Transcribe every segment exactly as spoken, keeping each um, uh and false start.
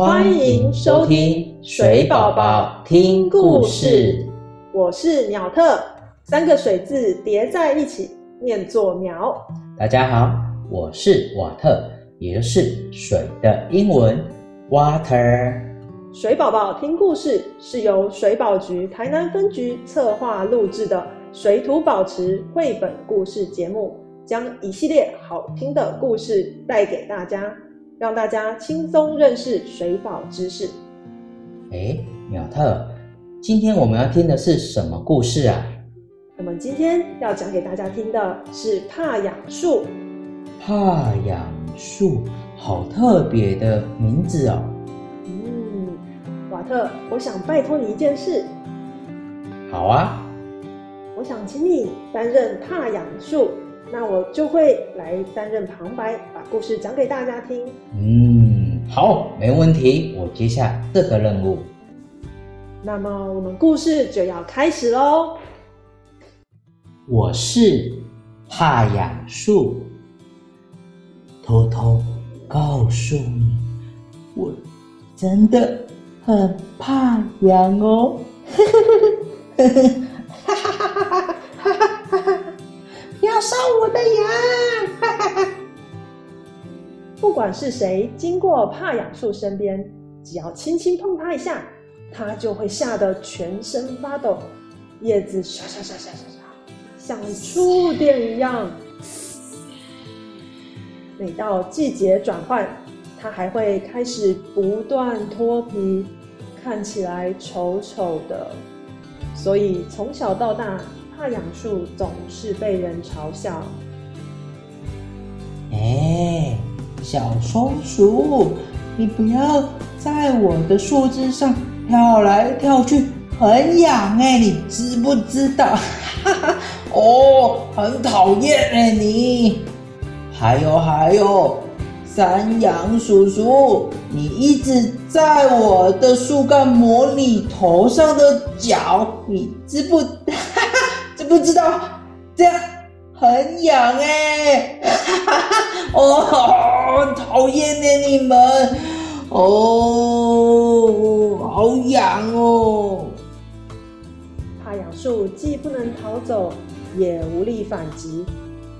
欢迎收听水宝宝听故事，我是苗特，三个水字叠在一起念作苗。大家好，我是瓦特，也就是水的英文 water。 水宝宝听故事是由水保局台南分局策划录制的水土保持绘本故事节目，将一系列好听的故事带给大家，让大家轻松认识水保知识。诶，苗特，今天我们要听的是什么故事啊？我们今天要讲给大家听的是怕氧树。怕氧树，好特别的名字哦。嗯，瓦特，我想拜托你一件事。好啊。我想请你担任怕氧树，那我就会来担任旁白，把故事讲给大家听。嗯，好，没问题，我接下这个任务。那么我们故事就要开始咯。我是怕氧树，偷偷告诉你，我真的很怕氧哦。要烧我的氧！不管是谁经过怕氧树身边，只要轻轻碰它一下，它就会吓得全身发抖，叶子唰唰唰唰唰唰，像触电一样。每到季节转换，它还会开始不断脱皮，看起来丑丑的。所以从小到大，怕氧树总是被人嘲笑。哎，小松鼠，你不要在我的树枝上跳来跳去，很痒哎，你知不知道？哈哈，哦，很讨厌哎你。还有还有，山羊叔叔，你一直在我的树干磨你头上的角，你知不？不知道，这样很痒哎、欸！哦，讨厌呢你们！哦，好痒哦！怕氧树既不能逃走，也无力反击，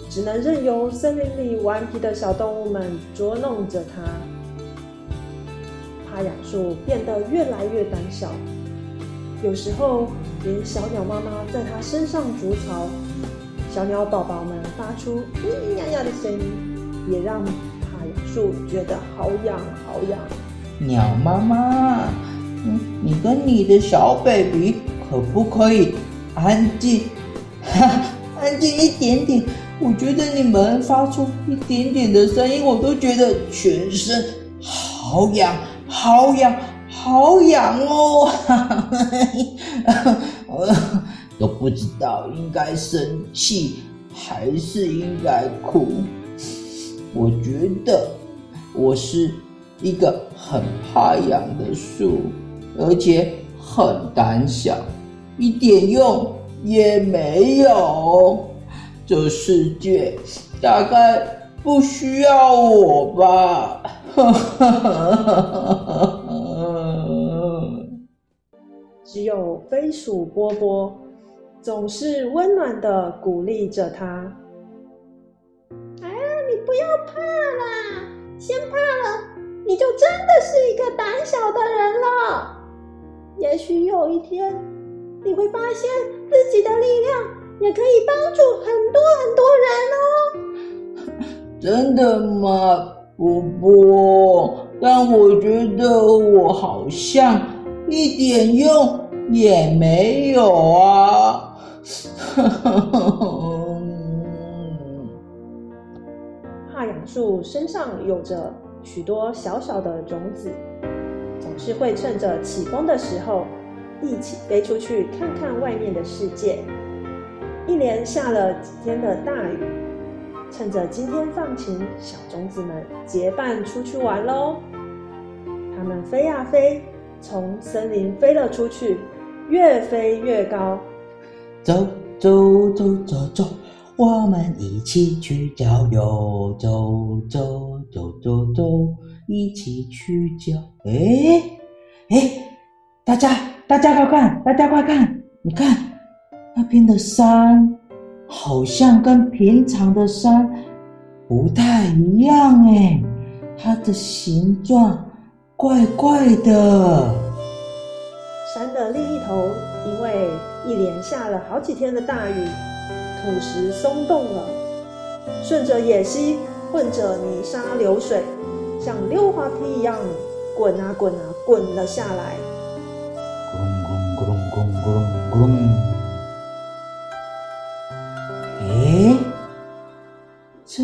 只能任由森林里顽皮的小动物们捉弄着它。怕氧树变得越来越胆小。有时候，连小鸟妈妈在它身上筑巢，小鸟宝宝们发出咿咿呀呀的声音，也让怕氧树觉得好痒好痒。鸟妈妈，你跟你的小 baby 可不可以安静，安静一点点？我觉得你们发出一点点的声音，我都觉得全身好痒好痒。好痒哦！都不知道应该生气还是应该哭。我觉得我是一个很怕痒的树，而且很胆小，一点用也没有。这世界大概不需要我吧。只有飞鼠波波总是温暖的鼓励着他。啊，你不要怕啦，先怕了，你就真的是一个胆小的人了。也许有一天，你会发现自己的力量也可以帮助很多很多人哦。真的吗，波波？但我觉得我好像一点用也没有啊！怕氧树身上有着许多小小的种子，总是会趁着起风的时候，一起飞出去看看外面的世界。一连下了几天的大雨，趁着今天放晴，小种子们结伴出去玩咯。它们飞呀飞，从森林飞了出去，越飞越高。走走走走走，我们一起去郊游。走走走走走，一起去救。哎哎，大家大家快看，大家快看，你看那边的山好像跟平常的山不太一样哎，它的形状怪怪的。山的另一头，因为一连下了好几天的大雨，土石松动了，顺着野溪混着泥沙流水，像溜滑梯一样滚啊滚啊滚了下来。咕隆咕隆咕隆咕隆咕隆。哎，这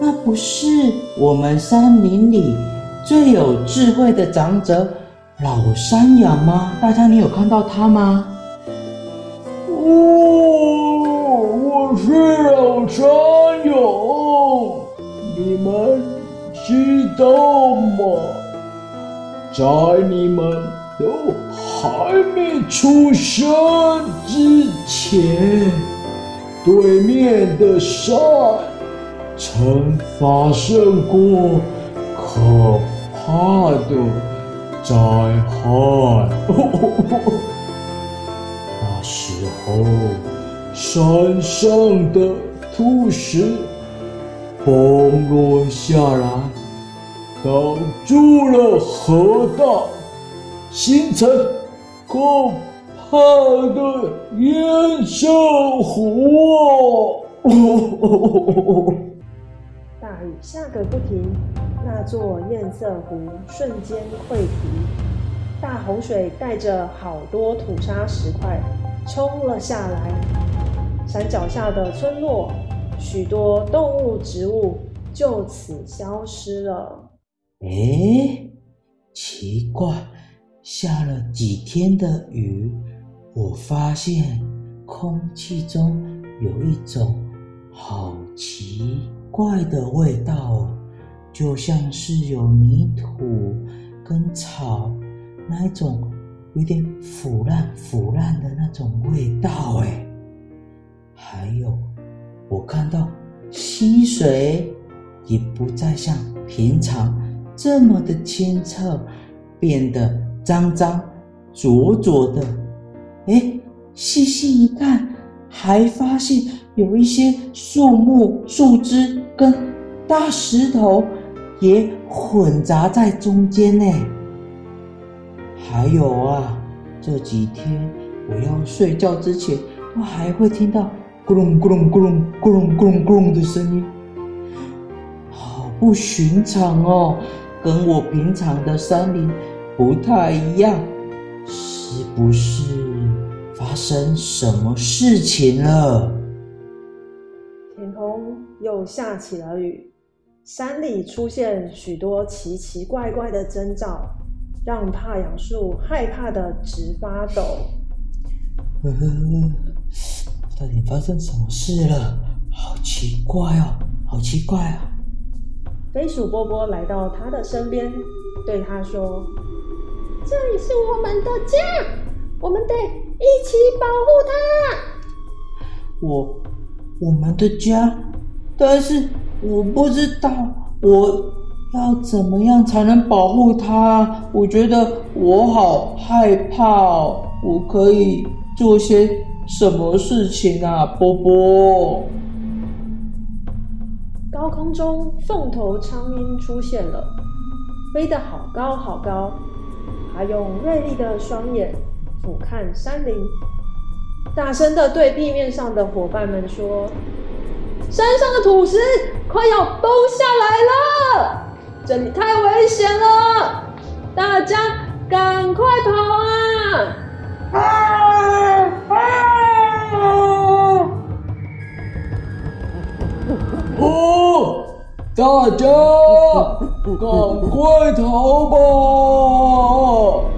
那不是我们山林里最有智慧的长者老山羊吗？大家你有看到他吗？哦，我是老山羊，你们知道吗？在你们都还没出生之前，对面的山曾发生过可怕的灾害。那时候山上的土石崩落下来，挡住了河道，形成可怕的堰塞湖。大雨下个不停，那座堰塞湖瞬间溃堤，大洪水带着好多土沙石块冲了下来。山脚下的村落，许多动物植物就此消失了。诶，奇怪，下了几天的雨，我发现空气中有一种好奇怪的味道，就像是有泥土跟草那一种有点腐烂腐烂的那种味道哎。还有我看到溪水也不再像平常这么的清澈，变得脏脏浊浊的。哎，细细一看还发现有一些树木、树枝跟大石头也混杂在中间呢。还有啊，这几天我要睡觉之前，我还会听到咕隆咕隆咕隆咕隆咕隆咕隆的声音，好不寻常哦，跟我平常的山林不太一样，是不是发生什么事情了？天空又下起了雨，山里出现许多奇奇怪怪的征兆，让怕痒树害怕的直发抖。呵呵呵，到底发生什么事了？好奇怪哦，好奇怪哦！飞鼠波波来到他的身边，对他说：“这里是我们的家，我们得一起保护它。”我。我们的家，但是我不知道我要怎么样才能保护它。我觉得我好害怕哦，我可以做些什么事情啊，波波？高空中凤头苍鹰出现了，飞得好高好高，它用锐利的双眼俯瞰山林。大声地对地面上的伙伴们说：“山上的土石快要崩下来了，这里太危险了，大家赶快跑啊！”啊啊！哦，大家赶快逃吧！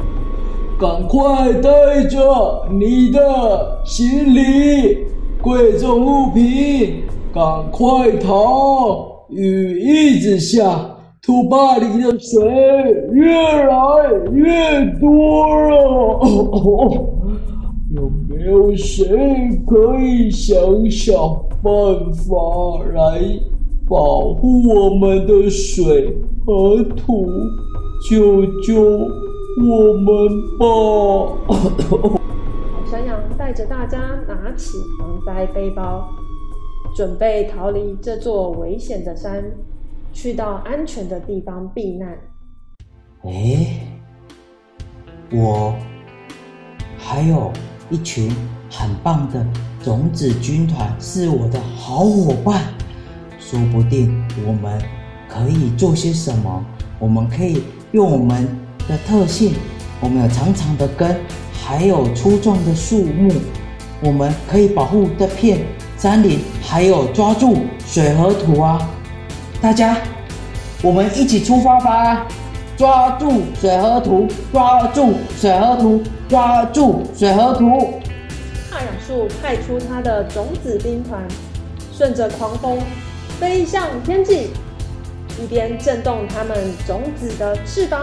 赶快带着你的行李、贵重物品，赶快逃！雨一直下，土坝里的水越来越多了。哦哦，有没有谁可以想想办法来保护我们的水，河图，救救我们吧！小羊带着大家拿起防灾背包，准备逃离这座危险的山，去到安全的地方避难。哎，我还有一群很棒的种子军团是我的好伙伴，说不定我们可以做些什么。我们可以用我们的特性，我们有长长的根，还有粗壮的树木，我们可以保护这片山林，还有抓住水河图啊！大家，我们一起出发吧！抓住水河图，抓住水河图，抓住水河图！大杨树派出它的种子兵团，顺着狂风飞向天际，一边震动它们种子的翅膀，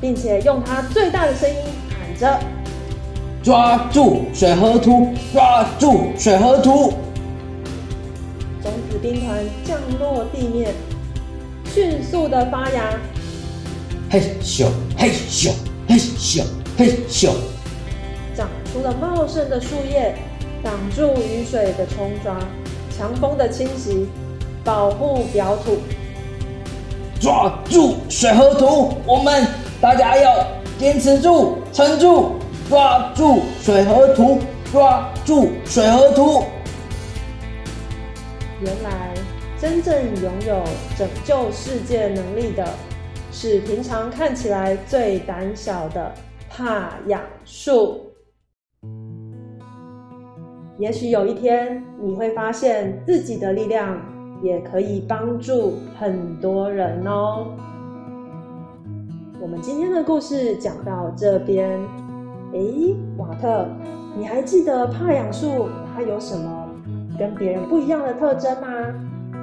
并且用它最大的声音喊着：“抓住水河图，抓住水河图！”种子兵团降落地面，迅速的发芽。嘿咻，嘿咻，嘿咻，嘿咻！长出了茂盛的树叶，挡住雨水的冲刷，强风的侵袭，保护表土。抓住水河图，我们大家要坚持住，撑住！抓住水河图，抓住水河图！原来，真正拥有拯救世界能力的，是平常看起来最胆小的怕痒树。也许有一天，你会发现自己的力量也可以帮助很多人哦。我们今天的故事讲到这边。诶，瓦特，你还记得怕痒树它有什么跟别人不一样的特征吗？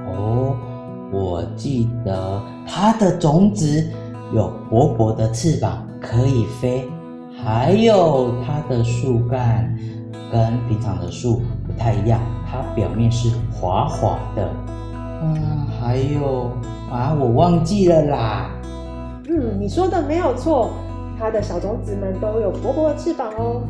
哦，我记得它的种子有薄薄的翅膀可以飞，还有它的树干跟平常的树不太一样，它表面是滑滑的。嗯，还有啊，我忘记了啦。嗯，你说的没有错，它的小种子们都有薄薄的翅膀哦。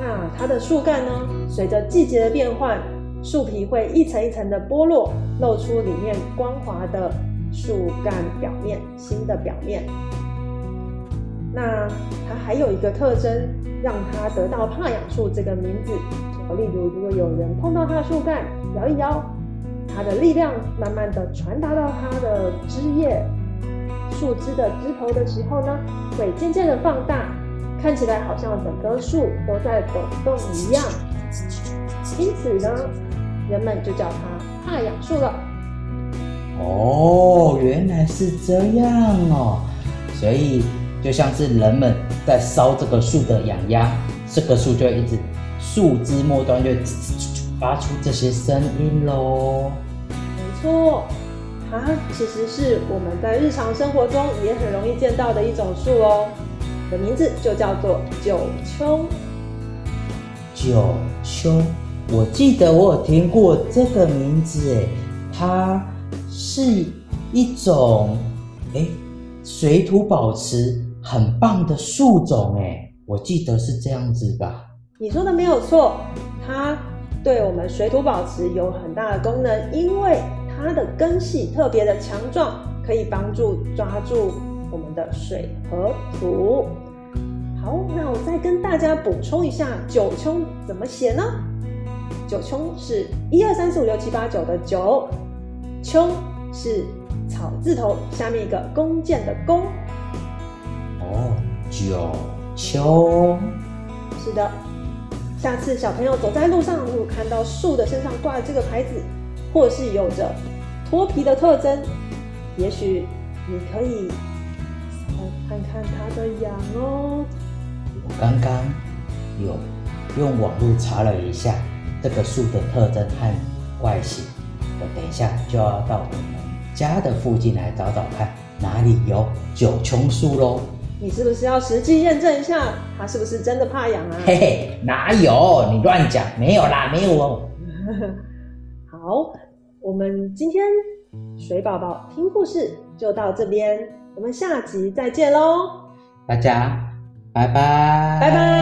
那它的树干呢？随着季节的变换，树皮会一层一层的剥落，露出里面光滑的树干表面，新的表面。那它还有一个特征，让它得到怕痒树这个名字。例如，如果有人碰到它的树干，摇一摇，它的力量慢慢的传达到它的枝叶、树枝的枝头的时候呢，会渐渐的放大，看起来好像整棵树都在抖动一样。因此呢，人们就叫它怕痒树了。哦，原来是这样哦，所以就像是人们在烧这个树的痒痒，这个树就一直树枝末端就发出这些声音咯。没错，它其实是我们在日常生活中也很容易见到的一种树哦，的名字就叫做九丘。九丘，我记得我有听过这个名字诶，它是一种诶水土保持很棒的树种诶，我记得是这样子吧？你说的没有错，它对我们水土保持有很大的功能，因为它的根系特别的强壮，可以帮助抓住我们的水和土。好，那我再跟大家补充一下，九丘怎么写呢？九丘是一二三四五六七八九的九，丘是草字头下面一个弓箭的弓。哦，九丘。是的，下次小朋友走在路上，如果看到树的身上挂着这个牌子，或是有着脱皮的特征，也许你可以看看它的痒哦。我刚刚有用网络查了一下这个树的特征和外形，我等一下就要到我们家的附近来找找看哪里有九丘树咯。你是不是要实际验证一下它是不是真的怕痒啊？嘿嘿，哪有，你乱讲，没有啦，没有哦。好，我们今天水宝宝听故事就到这边，我们下集再见喽，大家拜拜，拜拜。